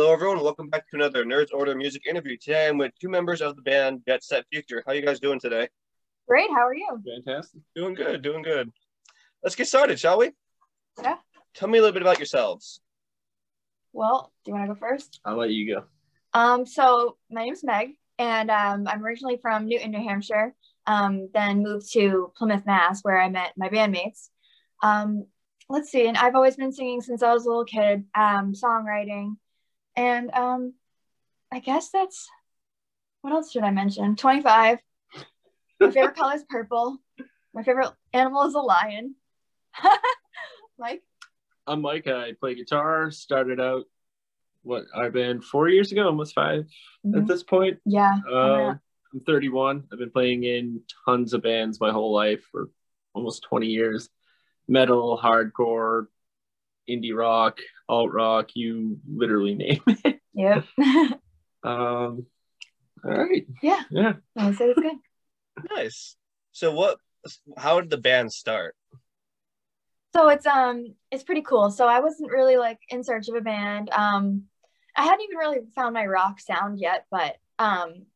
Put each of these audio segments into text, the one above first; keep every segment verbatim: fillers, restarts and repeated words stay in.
Hello, everyone. Welcome back to another Nerds Order music interview. Today, I'm with two members of the band Get Set Future. How are you guys doing today? Great. How are you? Fantastic. Doing good. Doing good. Let's get started, shall we? Yeah. Tell me a little bit about yourselves. Well, do you want to go first? I'll let you go. Um. So my name's Meg, and um, I'm originally from Newton, New Hampshire. Um. Then moved to Plymouth, Mass, where I met my bandmates. Um. Let's see. And I've always been singing since I was a little kid. Um. Songwriting. And um, I guess that's, what else should I mention? twenty-five. My favorite color is purple. My favorite animal is a lion. Mike? I'm Mike. I play guitar. Started out, what, our band four years ago, almost five mm-hmm. at this point. Yeah. Um, I'm thirty-one. I've been playing in tons of bands my whole life for almost twenty years. Metal, hardcore, indie rock, alt rock, you literally name it. Yep. um, all right. Yeah. Yeah. I'll say it's good. Nice. So what, how did the band start? So it's, um, it's pretty cool. So I wasn't really like in search of a band. Um, I hadn't even really found my rock sound yet, but, um,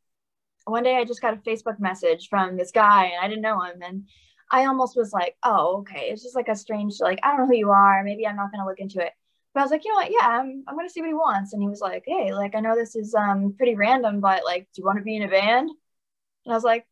one day I just got a Facebook message from this guy and I didn't know him. And I almost was like, oh, okay. It's just like a strange, like, I don't know who you are. Maybe I'm not going to look into it. But I was like, you know what? Yeah, I'm, I'm going to see what he wants. And he was like, hey, like, I know this is um pretty random, but like, do you want to be in a band? And I was like,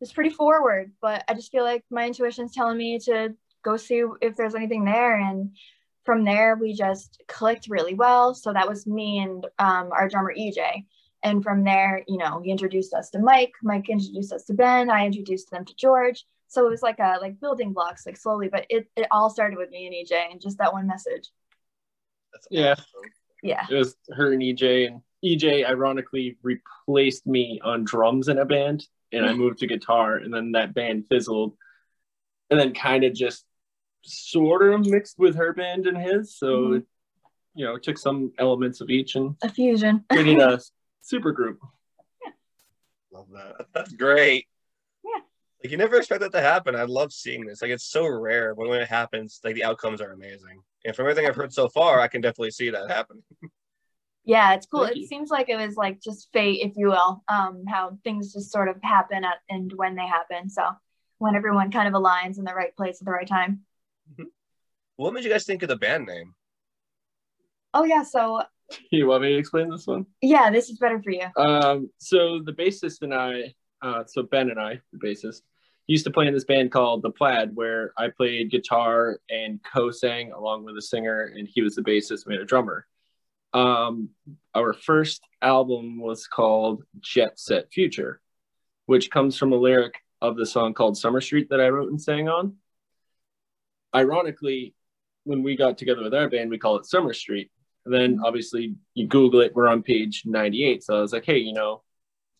it's pretty forward, but I just feel like my intuition's telling me to go see if there's anything there. And from there, we just clicked really well. So that was me and um, our drummer, E J. And from there, you know, he introduced us to Mike. Mike introduced us to Ben. I introduced them to George. So it was like a like building blocks, like slowly, but it, it all started with me and E J and just that one message. That's yeah. Awesome. Yeah. It was her and E J, and E J ironically replaced me on drums in a band, and I moved to guitar, and then that band fizzled, and then kind of just sort of mixed with her band and his. So mm-hmm. it, you know, it took some elements of each and a fusion. Created a super group. Yeah. Love that. That's great. Like, you never expect that to happen. I love seeing this. Like, it's so rare, but when it happens, like, the outcomes are amazing. And from everything I've heard so far, I can definitely see that happening. Yeah, it's cool. Thank it you. Seems like it was, like, just fate, if you will, um, how things just sort of happen at, and when they happen. So when everyone kind of aligns in the right place at the right time. Mm-hmm. What made you guys think of the band name? Oh, yeah, so... You want me to explain this one? Yeah, this is better for you. Um, so the bassist and I, uh, so Ben and I, the bassist, used to play in this band called The Plaid, where I played guitar and co-sang along with a singer, and he was the bassist and a drummer. Um, our first album was called Jet Set Future, which comes from a lyric of the song called Summer Street that I wrote and sang on. Ironically, when we got together with our band, we call it Summer Street. And then, obviously, you Google it, we're on page ninety-eight, so I was like, hey, you know,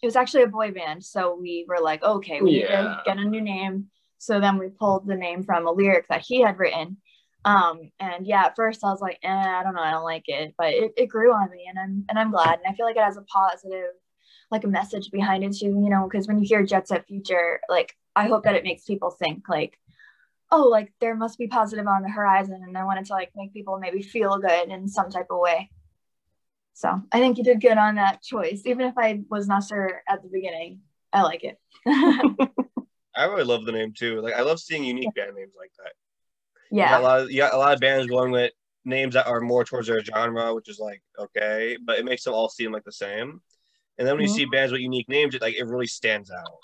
it was actually a boy band, so we were like, okay, we yeah. need to get a new name. So then we pulled the name from a lyric that he had written. Um, and yeah, at first I was like, eh, I don't know, I don't like it, but it, it grew on me, and I'm and I'm glad. And I feel like it has a positive, like a message behind it too, you know, because when you hear Jet Set Future, like, I hope that it makes people think like, oh, like there must be positive on the horizon, and I wanted to like make people maybe feel good in some type of way. So I think you did good on that choice. Even if I was not sure at the beginning, I like it. I really love the name too. Like, I love seeing unique yeah. band names like that. Yeah. You got a lot of, you got a lot of bands going with names that are more towards their genre, which is like, okay, but it makes them all seem like the same. And then when mm-hmm. you see bands with unique names, it like, it really stands out.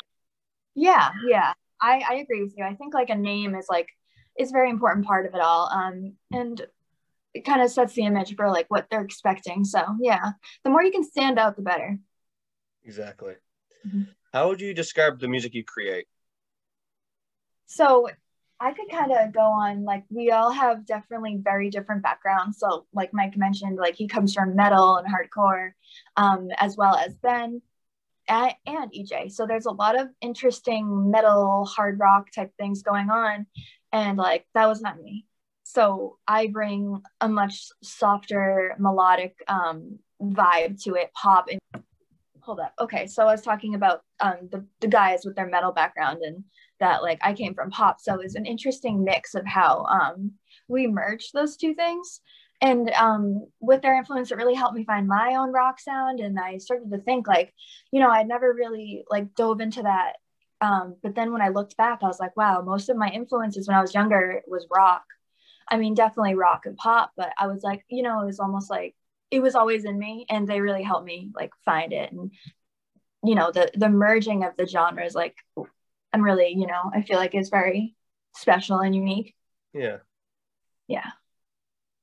Yeah. Yeah. I, I agree with you. I think like a name is like, it's a very important part of it all. Um, and it kind of sets the image for like what they're expecting. So yeah, the more you can stand out, the better. Exactly. Mm-hmm. How would you describe the music you create? So I could kind of go on, like, we all have definitely very different backgrounds. So like Mike mentioned, like he comes from metal and hardcore, um, as well as Ben and, and E J. So there's a lot of interesting metal, hard rock type things going on. And like, that was not me. So I bring a much softer melodic um, vibe to it, pop. And hold up. Okay, so I was talking about um, the, the guys with their metal background and that like I came from pop. So it's an interesting mix of how um, we merge those two things. And um, with their influence, it really helped me find my own rock sound. And I started to think, like, you know, I'd never really like dove into that. Um, but then when I looked back, I was like, wow, most of my influences when I was younger was rock. I mean, definitely rock and pop, but I was like, you know, it was almost like it was always in me, and they really helped me like find it. And, you know, the, the merging of the genres, like, I'm really, you know, I feel like it's very special and unique. Yeah. Yeah.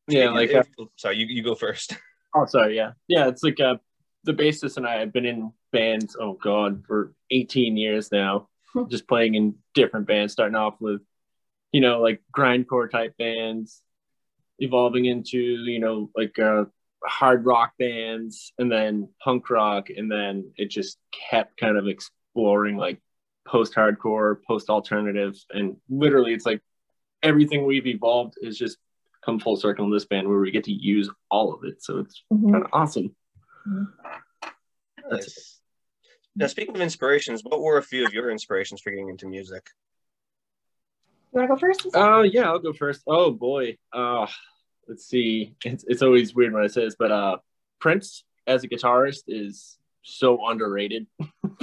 Yeah, like uh, sorry, you you go first. Oh, sorry. Yeah, yeah. It's like uh, the bassist and I have been in bands. Oh God, for eighteen years now, just playing in different bands. Starting off with, you know, like grindcore type bands, evolving into you know like uh, hard rock bands, and then punk rock, and then it just kept kind of exploring like post-hardcore, post-alternative, and literally, it's like everything we've evolved is just come full circle in this band where we get to use all of it. So it's mm-hmm. kind of awesome. Mm-hmm. Nice. Now, speaking of inspirations, what were a few of your inspirations for getting into music? You want to go first? Oh, uh, yeah, I'll go first. Oh, boy. Uh, let's see. It's, it's always weird when I say this, but uh, Prince as a guitarist is so underrated,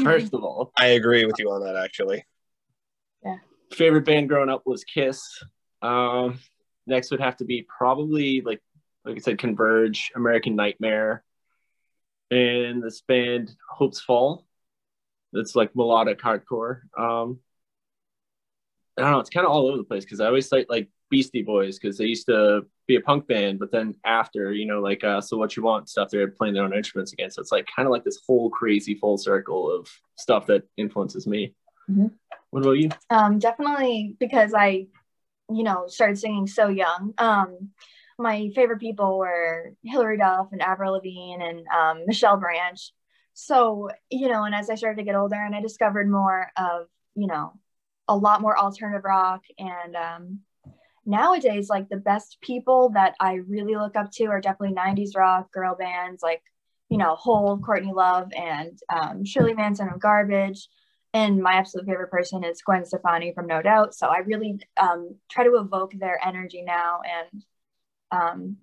first of all. I agree with you on that, actually. Yeah. Favorite band growing up was Kiss. Um... Next would have to be probably, like like I said, Converge, American Nightmare, and this band, Hope's Fall. That's like melodic hardcore. Um, I don't know, it's kind of all over the place because I always cite like Beastie Boys because they used to be a punk band, but then after, you know, like uh, So What You Want stuff, they're playing their own instruments again. So it's like kind of like this whole crazy full circle of stuff that influences me. Mm-hmm. What about you? Um, definitely because I... you know, started singing so young. Um, my favorite people were Hillary Duff and Avril Lavigne and um, Michelle Branch. So, you know, and as I started to get older and I discovered more of, you know, a lot more alternative rock. And um, nowadays, like the best people that I really look up to are definitely nineties rock girl bands, like, you know, Hole, Courtney Love, and um, Shirley Manson of Garbage. And my absolute favorite person is Gwen Stefani from No Doubt. So I really um, try to evoke their energy now. And um,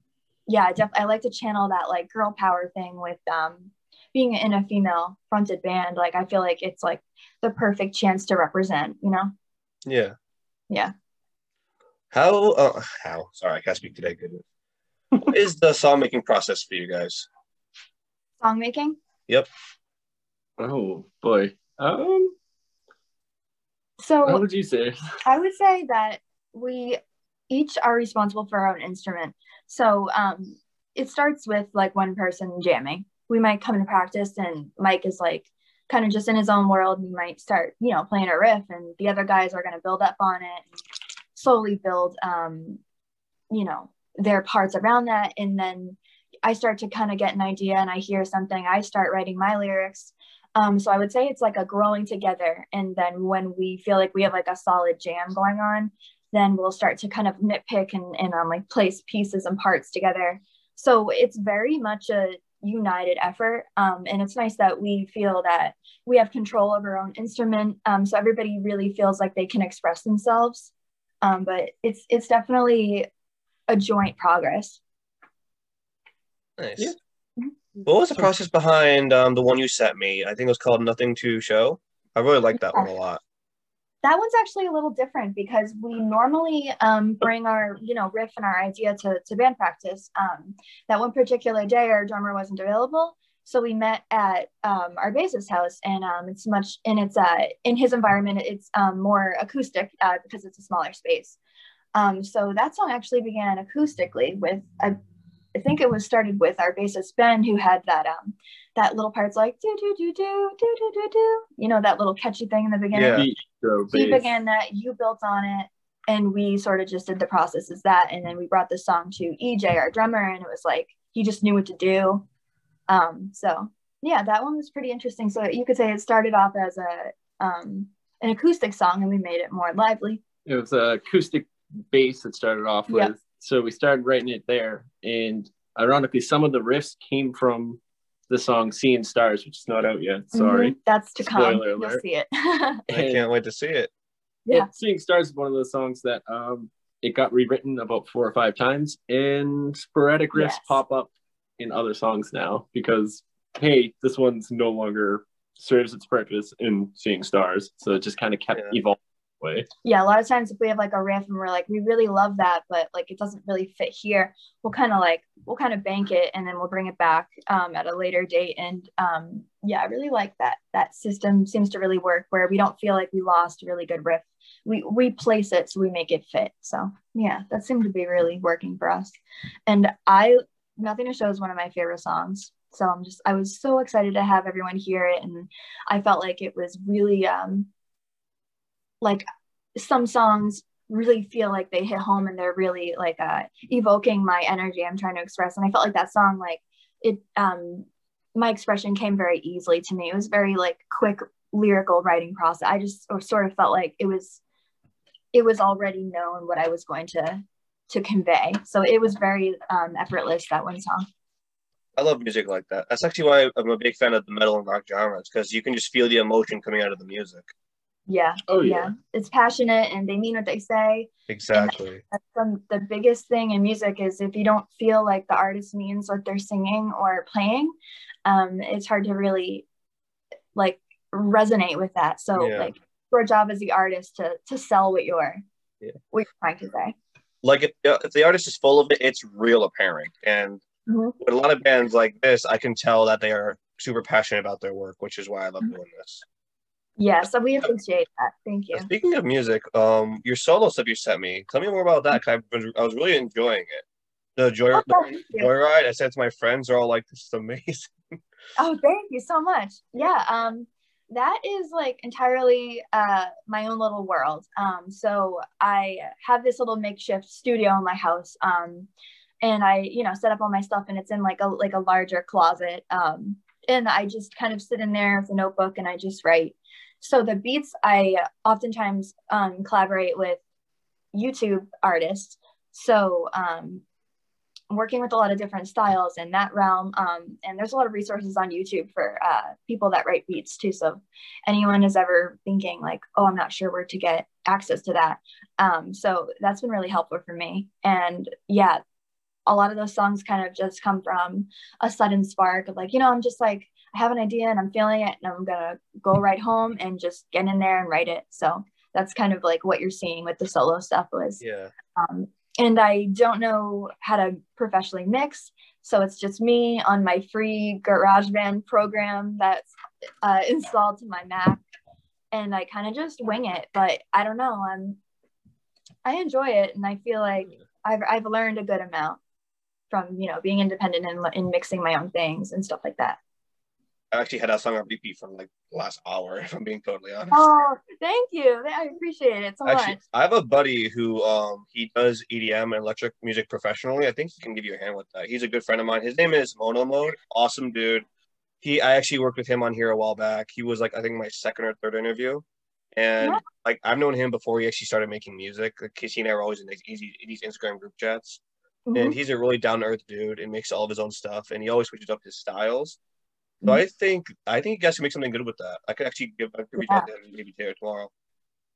yeah, I, def- I like to channel that like girl power thing with um, being in a female fronted band. Like, I feel like it's like the perfect chance to represent, you know? Yeah. Yeah. How, uh, how, sorry, I can't speak today. Goodness. What is the song making process for you guys? Song making? Yep. Oh boy. Um, So what would you say? I would say that we each are responsible for our own instrument. So um, it starts with like one person jamming. We might come to practice and Mike is like kind of just in his own world. And he might start, you know, playing a riff, and the other guys are going to build up on it and slowly build, um, you know, their parts around that. And then I start to kind of get an idea and I hear something. I start writing my lyrics. Um, so I would say it's like a growing together. And then when we feel like we have like a solid jam going on, then we'll start to kind of nitpick and, and um, like place pieces and parts together. So it's very much a united effort. Um, and it's nice that we feel that we have control over our own instrument. Um, so everybody really feels like they can express themselves. Um, but it's, it's definitely a joint progress. Nice. Yeah. What was the process behind um, the one you sent me? I think it was called Nothing to Show. I really like that yeah. one a lot. That one's actually a little different because we normally um, bring our, you know, riff and our idea to, to band practice. Um, that one particular day, our drummer wasn't available. So we met at um, our bassist's house, and um, it's much, and it's uh, in his environment, it's um, more acoustic uh, because it's a smaller space. Um, so that song actually began acoustically with a I think it was started with our bassist Ben, who had that um that little part's like do do do do do do do do, you know, that little catchy thing in the beginning. Yeah, he began that, you built on it, and we sort of just did the process as that, and then we brought the song to E J, our drummer, and it was like he just knew what to do. Um, so yeah, that one was pretty interesting. So you could say it started off as a um an acoustic song, and we made it more lively. It was an acoustic bass that started off with. Yep. So we started writing it there, and ironically, some of the riffs came from the song "Seeing Stars," which is not out yet. Sorry, mm-hmm. That's to come. Spoiler alert. You'll see it. I can't wait to see it. Yeah, well, "Seeing Stars" is one of those songs that um, it got rewritten about four or five times, and sporadic riffs yes. pop up in other songs now because, hey, this one's no longer serves its purpose in Seeing Stars, so it just kind of kept yeah. evolving that way. Yeah, a lot of times if we have like a riff and we're like, we really love that, but like it doesn't really fit here, we'll kind of like, we'll kind of bank it and then we'll bring it back um, at a later date. And um, yeah, I really like that. That system seems to really work where we don't feel like we lost a really good riff. We we place it so we make it fit. So yeah, that seemed to be really working for us. And I, Nothing to Show is one of my favorite songs. So I'm just, I was so excited to have everyone hear it. And I felt like it was really, um, like some songs really feel like they hit home and they're really like uh, evoking my energy I'm trying to express. And I felt like that song, like it, um, my expression came very easily to me. It was very like quick lyrical writing process. I just sort of felt like it was, it was already known what I was going to, to convey. So it was very um, effortless, that one song. I love music like that. That's actually why I'm a big fan of the metal and rock genres, because you can just feel the emotion coming out of the music. Yeah. Oh, yeah. yeah. It's passionate and they mean what they say. Exactly. And that's the, the biggest thing in music is if you don't feel like the artist means what they're singing or playing, um, it's hard to really like resonate with that. So yeah. like your job as the artist to, to sell what you're, yeah. what you're trying to say. Like if, if the artist is full of it, it's real apparent. And mm-hmm. with a lot of bands like this, I can tell that they are super passionate about their work, which is why I love mm-hmm. doing this. Yeah, so we appreciate that. Thank you. Speaking of music, um, your solo stuff you sent me, tell me more about that, because I was really enjoying it. The joy, oh, the joyride I sent to my friends, they're all like, this is amazing. Oh, thank you so much. Yeah, um, that is like entirely uh, my own little world. Um, so I have this little makeshift studio in my house. Um, And I, you know, set up all my stuff and it's in like a, like a larger closet. Um, and I just kind of sit in there with a notebook and I just write. So the beats, I oftentimes um, collaborate with YouTube artists. So um, working with a lot of different styles in that realm. Um, and there's a lot of resources on YouTube for uh, people that write beats too. So if anyone is ever thinking like, oh, I'm not sure where to get access to that. Um, so that's been really helpful for me. And yeah, a lot of those songs kind of just come from a sudden spark of like, you know, I'm just like, I have an idea and I'm feeling it and I'm gonna go right home and just get in there and write it. So that's kind of like what you're seeing with the solo stuff was. Yeah. Um, and I don't know how to professionally mix. So it's just me on my free GarageBand program that's uh, installed to my Mac. And I kind of just wing it, but I don't know. I'm, I enjoy it. And I feel like I've, I've learned a good amount from, you know, being independent and, and mixing my own things and stuff like that. I actually had that song on repeat from like the last hour, if I'm being totally honest. Oh, thank you. I appreciate it so actually, much. I have a buddy who, um, he does E D M and electric music professionally. I think he can give you a hand with that. He's a good friend of mine. His name is Mono Mode. Awesome dude. He, I actually worked with him on here a while back. He was like, I think my second or third interview. And yeah. like, I've known him before he actually started making music. Like, Casey and I were always in these, easy, these Instagram group chats. Mm-hmm. And he's a really down-to-earth dude and makes all of his own stuff. And he always switches up his styles. So mm-hmm. I think I think you guys can make something good with that. I could actually give back to yeah. maybe today or tomorrow.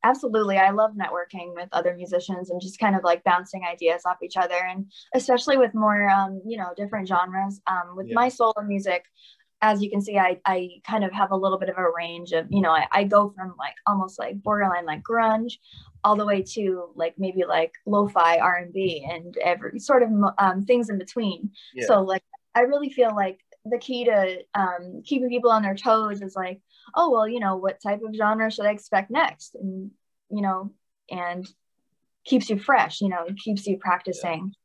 Absolutely. I love networking with other musicians and just kind of like bouncing ideas off each other. And especially with more, um, you know, different genres. Um, with yeah. my solo music, as you can see, I, I kind of have a little bit of a range of, you know, I, I go from like almost like borderline like grunge all the way to like maybe like lo-fi R and B and every sort of um, things in between. Yeah. So like, I really feel like the key to um, keeping people on their toes is like, oh, well, you know, what type of genre should I expect next? And, you know, and keeps you fresh, you know, it keeps you practicing. Yeah.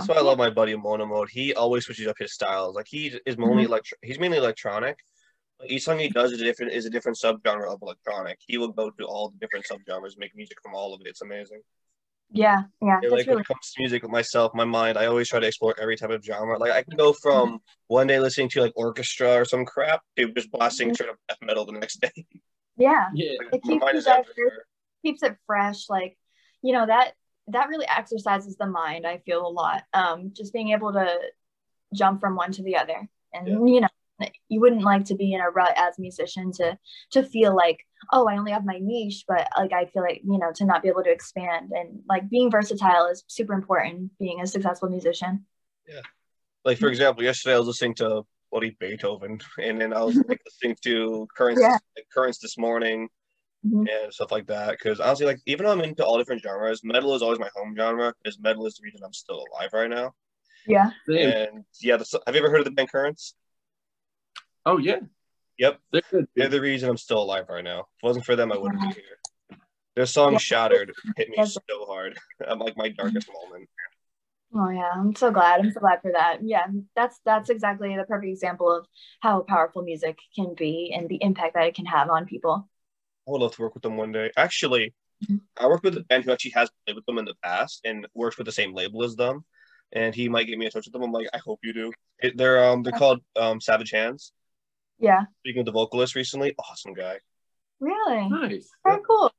That's why I love my buddy Mono Mode. He always switches up his styles. Like he is mainly electro- he's mainly electronic. Like each song he does is a different is a different subgenre of electronic. He will go to all the different subgenres, make music from all of it. It's amazing. Yeah, yeah. yeah like really- when it comes to music with myself, my mind, I always try to explore every type of genre. Like I can go from one day listening to like orchestra or some crap to just blasting straight up death metal the next day. Yeah, yeah. Like, it keeps my mind is after, keeps it fresh. Like you know that. that really exercises the mind, I feel a lot. Um, just being able to jump from one to the other and, yeah. you know, you wouldn't like to be in a rut as a musician to to feel like, oh, I only have my niche, but like I feel like, you know, to not be able to expand. And like being versatile is super important being a successful musician. Yeah, like for example, yesterday I was listening to bloody Beethoven, and then I was like, listening to Currents, yeah. like, Currents this morning. Mm-hmm. And stuff like that, because honestly, like, even though I'm into all different genres, metal is always my home genre, because metal is the reason I'm still alive right now. Yeah. And yeah, the, have you ever heard of the band Currents? Oh yeah. Yep. They're, good. They're the reason I'm still alive right now. If it wasn't for them, I wouldn't yeah. be here. Their song yeah. Shattered hit me so hard. I'm like my darkest moment. Oh yeah, I'm so glad. I'm so glad for that. Yeah, that's that's exactly the perfect example of how powerful music can be and the impact that it can have on people. I would love to work with them one day. Actually, I worked with a band who actually has played with them in the past and works with the same label as them. And he might get me in touch with them. I'm like, I hope you do. It, they're um they're called um Savage Hands. Yeah. Speaking of the vocalist recently, awesome guy. Really? Nice. Very yeah. cool.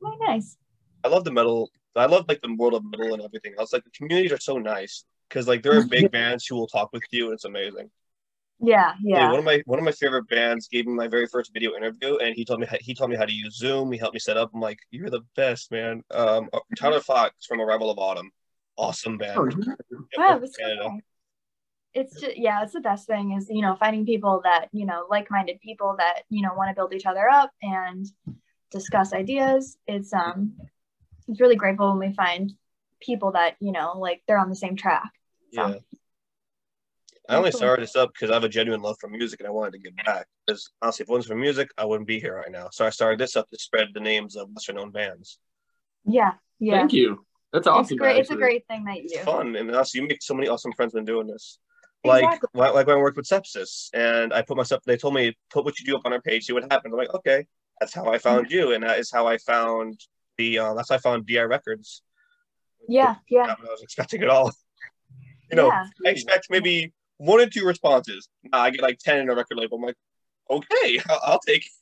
Very nice. I love the metal. I love like the world of metal and everything else. Like the communities are so nice because like there are big bands who will talk with you, and it's amazing. Yeah, yeah. Hey, one of my one of my favorite bands gave me my very first video interview, and he told me he told me how to use Zoom. He helped me set up. I'm like, you're the best, man. Um, Tyler Fox from Arrival of Autumn, awesome band. Oh, yeah. Wow, that's cool. It's just, yeah, it's the best thing is, you know, finding people that, you know, like-minded people that, you know, want to build each other up and discuss ideas. It's um, it's really grateful when we find people that, you know, like they're on the same track. So. Yeah. I only started this up because I have a genuine love for music and I wanted to give back. Because honestly, if it wasn't for music, I wouldn't be here right now. So I started this up to spread the names of lesser-known bands. Yeah, yeah. Thank you. That's awesome. It's, great, it's a great thing that you it's do. It's fun, and honestly, you make so many awesome friends when doing this. Like, exactly. like when I worked with Septus, and I put myself. They told me put what you do up on our page, see what happens. I'm like, okay, that's how I found you, and that is how I found the. Uh, that's how I found D I Records. Yeah, but yeah. Not what I was expecting at all. You know, yeah. I expect maybe. One or two responses. I get like ten in a record label. I'm like, okay, I'll, I'll take it.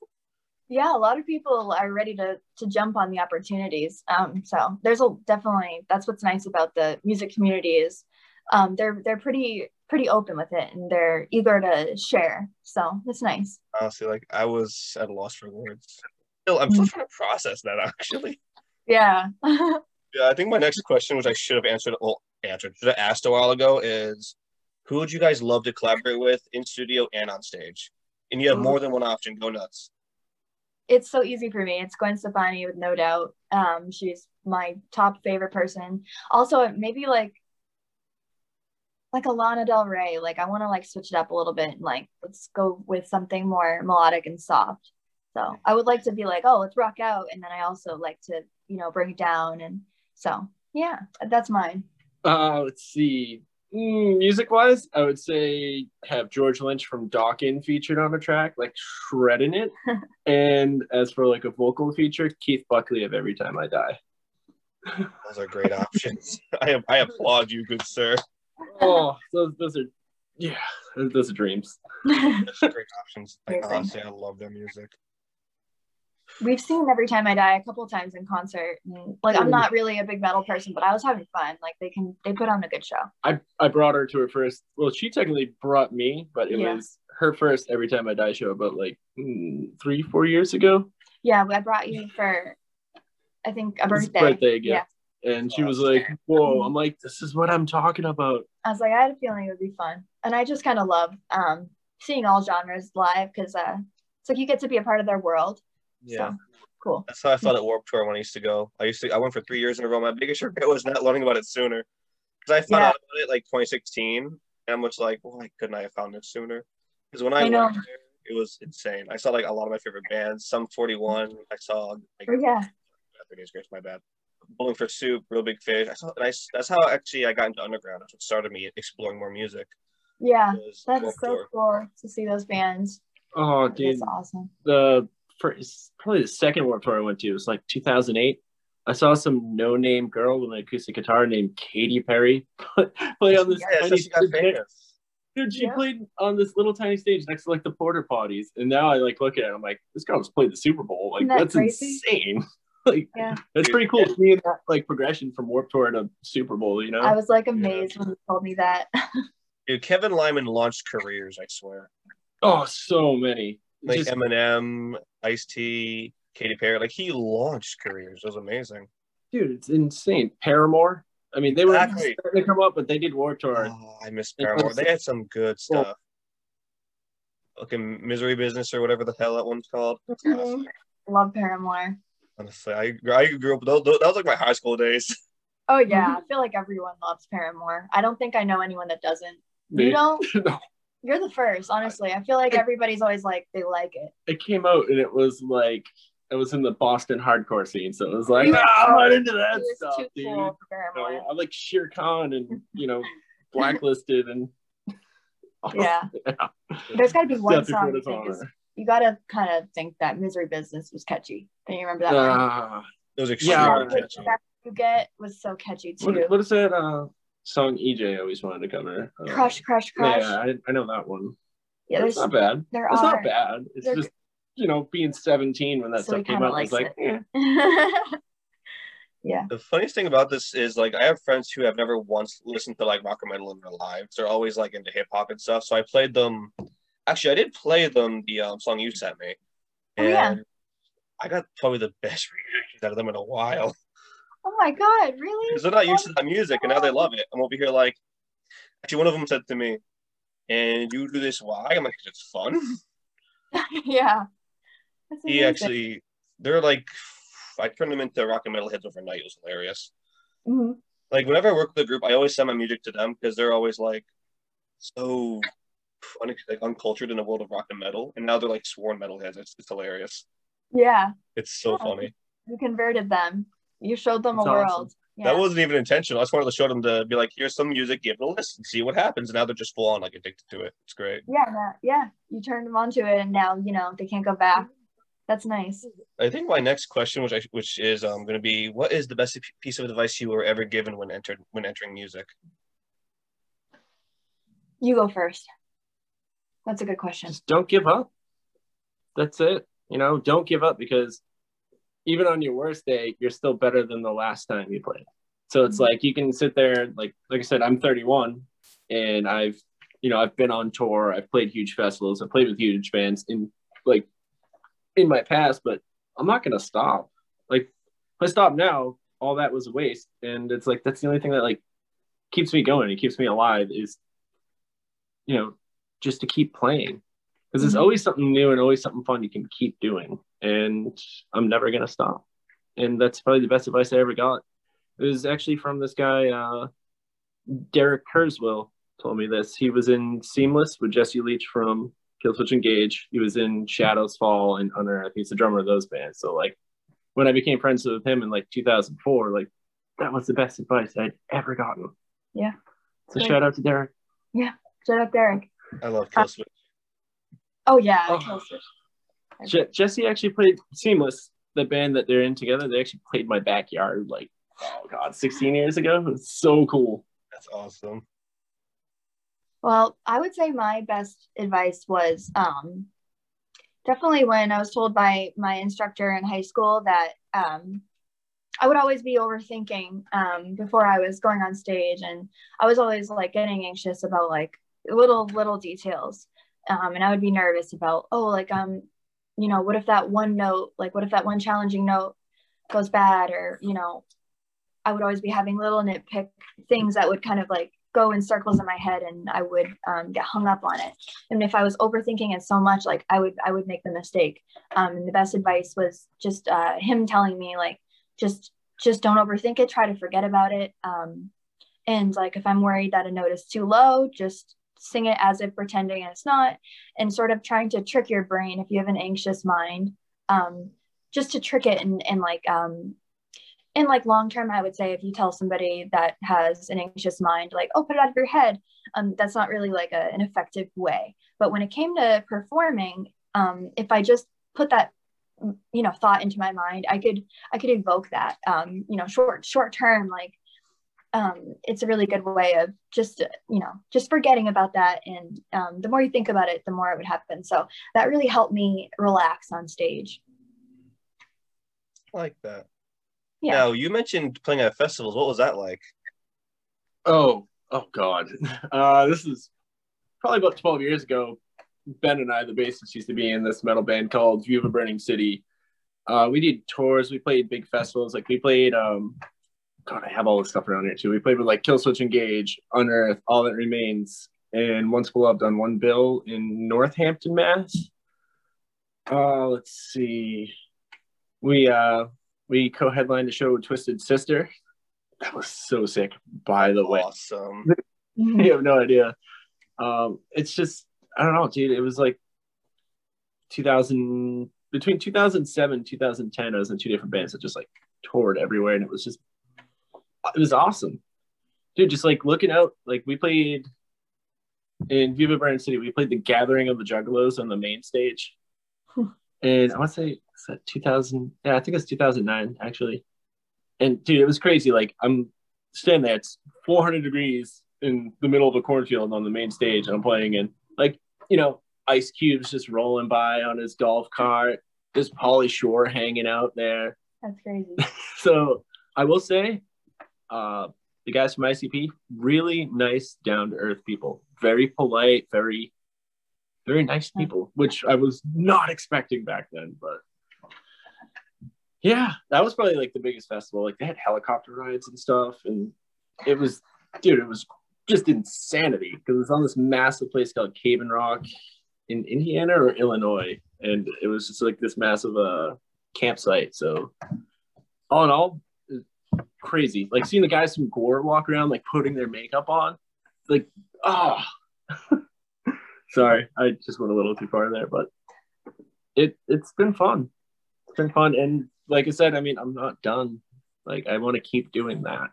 Yeah, a lot of people are ready to to jump on the opportunities. Um, so there's a definitely that's what's nice about the music community is um, they're they're pretty pretty open with it and they're eager to share. So it's nice. Honestly, like I was at a loss for words. Still, I'm still trying to process that actually. Yeah. Yeah, I think my next question, which I should have answered, well, answered should have asked a while ago, is. Who would you guys love to collaborate with in studio and on stage? And you have more than one option. Go nuts. It's so easy for me. It's Gwen Stefani with No Doubt. Um, she's my top favorite person. Also, maybe like like a Lana Del Rey. Like I want to like switch it up a little bit and like let's go with something more melodic and soft. So I would like to be like, oh, let's rock out, and then I also like to you know break it down. And so yeah, that's mine. Uh, let's see. Music-wise, I would say have George Lynch from Dokken featured on a track, like shredding it. And as for like a vocal feature, Keith Buckley of Every Time I Die. Those are great options. I I applaud you, good sir. Oh, those those are yeah, those, those are dreams. Those are great options. Like, honestly, I love their music. We've seen Every Time I Die a couple of times in concert. And, like, I'm not really a big metal person, but I was having fun. Like, they can, they put on a good show. I, I brought her to her first, well, she technically brought me, but it yeah. was her first Every Time I Die show about, like, three, four years ago. Yeah, I brought you for, I think, a birthday. birthday yeah. yeah. And she was like, whoa. I'm like, this is what I'm talking about. I was like, I had a feeling it would be fun. And I just kind of love um, seeing all genres live because uh, it's like you get to be a part of their world. Yeah, so, cool. That's how I felt at Warped Tour when I used to go. I used to I went for three years in a row. My biggest regret was not learning about it sooner, because I found yeah. out about it like twenty sixteen, and I'm just like, why couldn't I have found it sooner? Because when I, I went there, it was insane. I saw like a lot of my favorite bands. Sum forty-one. I saw. Like, oh, yeah. My bad. Bowling for Soup, Real Big Fish. I saw. And I, that's how actually I got into underground. That's what started me exploring more music. Yeah, that's Warped so Tour. Cool to see those bands. Oh, dude, that's awesome. The For, it's probably the second Warped Tour I went to. It was like two thousand eight. I saw some no-name girl with an acoustic guitar named Katy Perry play on this yeah, tiny she got Dude, she yeah. played on this little tiny stage next to like the porta potties. And now I like look at it, I'm like, this girl just played the Super Bowl. Like that that's crazy? Insane. Like yeah. that's pretty cool. Seeing yeah. that like progression from Warped Tour to Super Bowl, you know. I was like amazed yeah. when you told me that. Dude, Kevin Lyman launched careers, I swear. Oh, so many. Like Just... Eminem, Ice-T, Katy Perry. Like, he launched careers. It was amazing. Dude, it's insane. Paramore. I mean, they were exactly. starting to come up, but they did Warped Tour. Oh, I miss Paramore. They had some good stuff. Oh. Looking Misery Business or whatever the hell that one's called. Awesome. Love Paramore. Honestly, I, I grew up, that was like my high school days. Oh, yeah. I feel like everyone loves Paramore. I don't think I know anyone that doesn't. Me? You don't? No. You're the first, honestly. I feel like everybody's always like, they like it. It came out and it was like, it was in the Boston hardcore scene. So it was like, ah, oh, I'm not into that stuff, too dude. Cool for Paramore. You know, I like Shere Khan and, you know, Blacklisted and. Yeah. yeah. There's got to be one South song. You got to kind of think that Misery Business was catchy. Don't you remember that uh, one? It was extremely yeah, catchy. That you get was so catchy, too. What, what is that uh, song E J always wanted to cover? Uh, crush, crush, crush. Yeah, I, I know that one. Yeah, it's not bad. There it's are. not bad. It's They're, just, you know, being seventeen when that so stuff came out, was like, eh. Yeah. The funniest thing about this is, like, I have friends who have never once listened to, like, rock and metal in their lives. They're always, like, into hip-hop and stuff, so I played them... Actually, I did play them the um, song you sent me. And oh, yeah. I got probably the best reactions out of them in a while. Oh, my God. Really? Because they're not used to that music, and now they love it. I'm over here like... Actually, one of them said to me, and you do this why? I'm like, it's fun. Yeah. That's he actually... They're like... I turned them into rock and metal heads overnight. It was hilarious. Mm-hmm. Like, whenever I work with a group, I always send my music to them because they're always like, so... Un- like uncultured in the world of rock and metal, and now they're like sworn metalheads. It's, it's hilarious. Yeah, it's so yeah. funny. You converted them. You showed them it's a awesome. world. Yeah. That wasn't even intentional. I just wanted to show them to be like, here's some music, give it a listen, see what happens. And now they're just full on like addicted to it. It's great. Yeah, yeah. You turned them onto it, and now you know they can't go back. That's nice. I think my next question, which I, which is um going to be, what is the best piece of advice you were ever given when entered when entering music? You go first. That's a good question. Just don't give up. That's it. You know, don't give up because even on your worst day, you're still better than the last time you played. So it's mm-hmm. like you can sit there, like like I said, I'm thirty-one and I've, you know, I've been on tour. I've played huge festivals. I've played with huge bands in like in my past, but I'm not going to stop. Like if I stop now, all that was a waste. And it's like, that's the only thing that like keeps me going. It keeps me alive is, you know, just to keep playing because there's always something new and always something fun you can keep doing, and I'm never gonna stop. And that's probably the best advice I ever got. It was actually from this guy uh Derek Kurzweil told me this. He was in Seamless with Jesse Leach from Killswitch Engage. He was in Shadows Fall and Unearth. He's the drummer of those bands. So like when I became friends with him in like two thousand four, like that was the best advice I'd ever gotten. Yeah. So Great. Shout out to Derek. Yeah, shout out Derek. I love Killswitch. Uh, oh yeah, oh. Killswitch. Je- Jesse actually played Seamless, the band that they're in together. They actually played my backyard like, oh god, sixteen years ago. It's so cool. That's awesome. Well, I would say my best advice was um, definitely when I was told by my instructor in high school that um, I would always be overthinking um, before I was going on stage, and I was always like getting anxious about like. little little details um and I would be nervous about oh like um you know what if that one note like what if that one challenging note goes bad, or you know I would always be having little nitpick things that would kind of like go in circles in my head, and I would um get hung up on it. And if I was overthinking it so much, like I would I would make the mistake. Um and the best advice was just uh him telling me like just just don't overthink it, try to forget about it. Um and like if I'm worried that a note is too low, just sing it as if pretending it's not, and sort of trying to trick your brain if you have an anxious mind, um just to trick it. And, and like um and like long term, I would say if you tell somebody that has an anxious mind like, oh, put it out of your head, um that's not really like a, an effective way. But when it came to performing, um if I just put that you know thought into my mind, I could I could evoke that um you know short short term like Um, it's a really good way of just, you know, just forgetting about that. And um, the more you think about it, the more it would happen. So that really helped me relax on stage. I like that. Yeah. Now, you mentioned playing at festivals. What was that like? Oh, oh God. Uh, this is probably about twelve years ago. Ben and I, the bassist, used to be in this metal band called View of a Burning City. Uh, we did tours. We played big festivals. Like we played, um, God, I have all this stuff around here too. We played with like Killswitch Engage, Unearth, All That Remains, and Once Beloved on one bill in Northampton, Mass. Uh, let's see. We uh, we co-headlined the show with Twisted Sister. That was so sick, by the way. Awesome. You have no idea. Um, it's just, I don't know, dude. It was like two thousand, between two thousand seven and two thousand ten, I was in two different bands that just like toured everywhere. And it was just, it was awesome. Dude, just like looking out, like we played in Viva Brand City, we played the Gathering of the Juggalos on the main stage. And I want to say, is that two thousand? Yeah, I think it's two thousand nine, actually. And dude, it was crazy. Like I'm standing there, it's four hundred degrees in the middle of a cornfield on the main stage, and I'm playing in, like, you know, Ice Cube's just rolling by on his golf cart. There's Pauly Shore hanging out there. That's crazy. So I will say, uh, the guys from I C P, really nice, down-to-earth people. Very polite, very, very nice people, which I was not expecting back then, but. Yeah, that was probably like the biggest festival. Like they had helicopter rides and stuff, and it was, dude, it was just insanity because it was on this massive place called Cave and Rock in Indiana or Illinois, and it was just like this massive uh campsite. So all in all, it was crazy. Like seeing the guys from Gore walk around like putting their makeup on, like oh. Sorry, I just went a little too far there, but it it's been fun. It's been fun and. Like I said, I mean, I'm not done. Like, I want to keep doing that.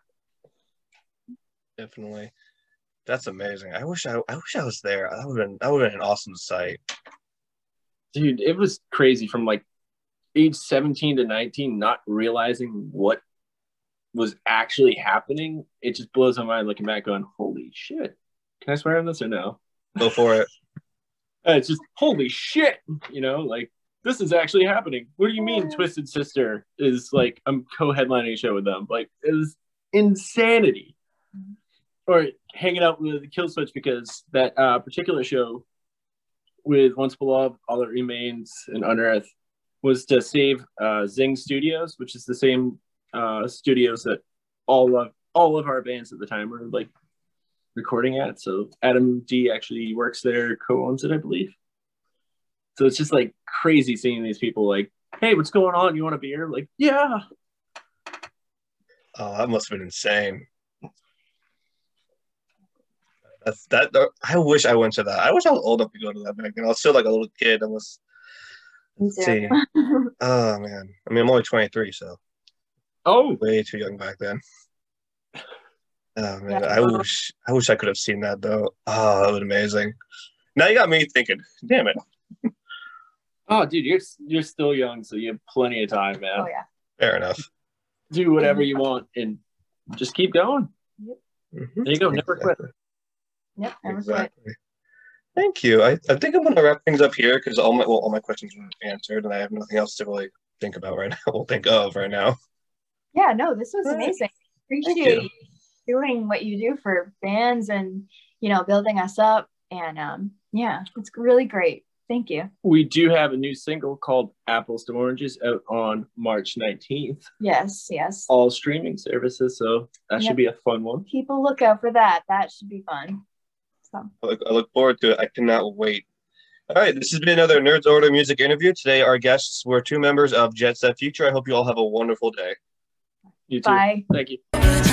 Definitely, that's amazing. I wish I, I wish I was there. That would have been, that would have been an awesome sight. Dude, it was crazy from like age seventeen to nineteen, not realizing what was actually happening. It just blows my mind looking back, going, "Holy shit!" Can I swear on this or no? Go for it. It's just holy shit, you know, like. This is actually happening. What do you mean Twisted Sister is like, I'm co-headlining a show with them. Like, it was insanity. Or hanging out with the Killswitch because that uh, particular show with Once Beloved, All That Remains, and Unearth was to save uh, Zing Studios, which is the same uh, studios that all of, all of our bands at the time were like recording at. So Adam D actually works there, co-owns it, I believe. So it's just like crazy seeing these people like, hey, what's going on? You want a beer? Like, yeah. Oh, that must have been insane. That's, that uh, I wish I went to that. I wish I was old enough to go to that back then. I was still like a little kid. I was, let's yeah. see. Oh, man. I mean, I'm only twenty-three, so. Oh. Way too young back then. Oh, man. Yeah. I wish I wish I could have seen that, though. Oh, that was amazing. Now you got me thinking, damn it. Oh, dude, you're you're still young, so you have plenty of time, man. Oh, yeah. Fair enough. Do whatever you want and just keep going. Yep. Mm-hmm. There you go. Never exactly. quit. Yep, never exactly. quit. Thank you. I, I think I'm going to wrap things up here because all my well, all my questions were answered, and I have nothing else to really think about right now. Well, think of right now. Yeah, no, this was amazing. Appreciate you. doing what you do for fans and, you know, building us up. And, um, yeah, it's really great. Thank you. We do have a new single called Apples to Oranges out on March nineteenth. Yes, yes. All streaming services, so that yep. should be a fun one. Keep a lookout for that. That should be fun. So. I, look, I look forward to it. I cannot wait. All right, this has been another Nerds Order Music interview. Today, our guests were two members of Jet Set Future. I hope you all have a wonderful day. You too. Bye. Thank you.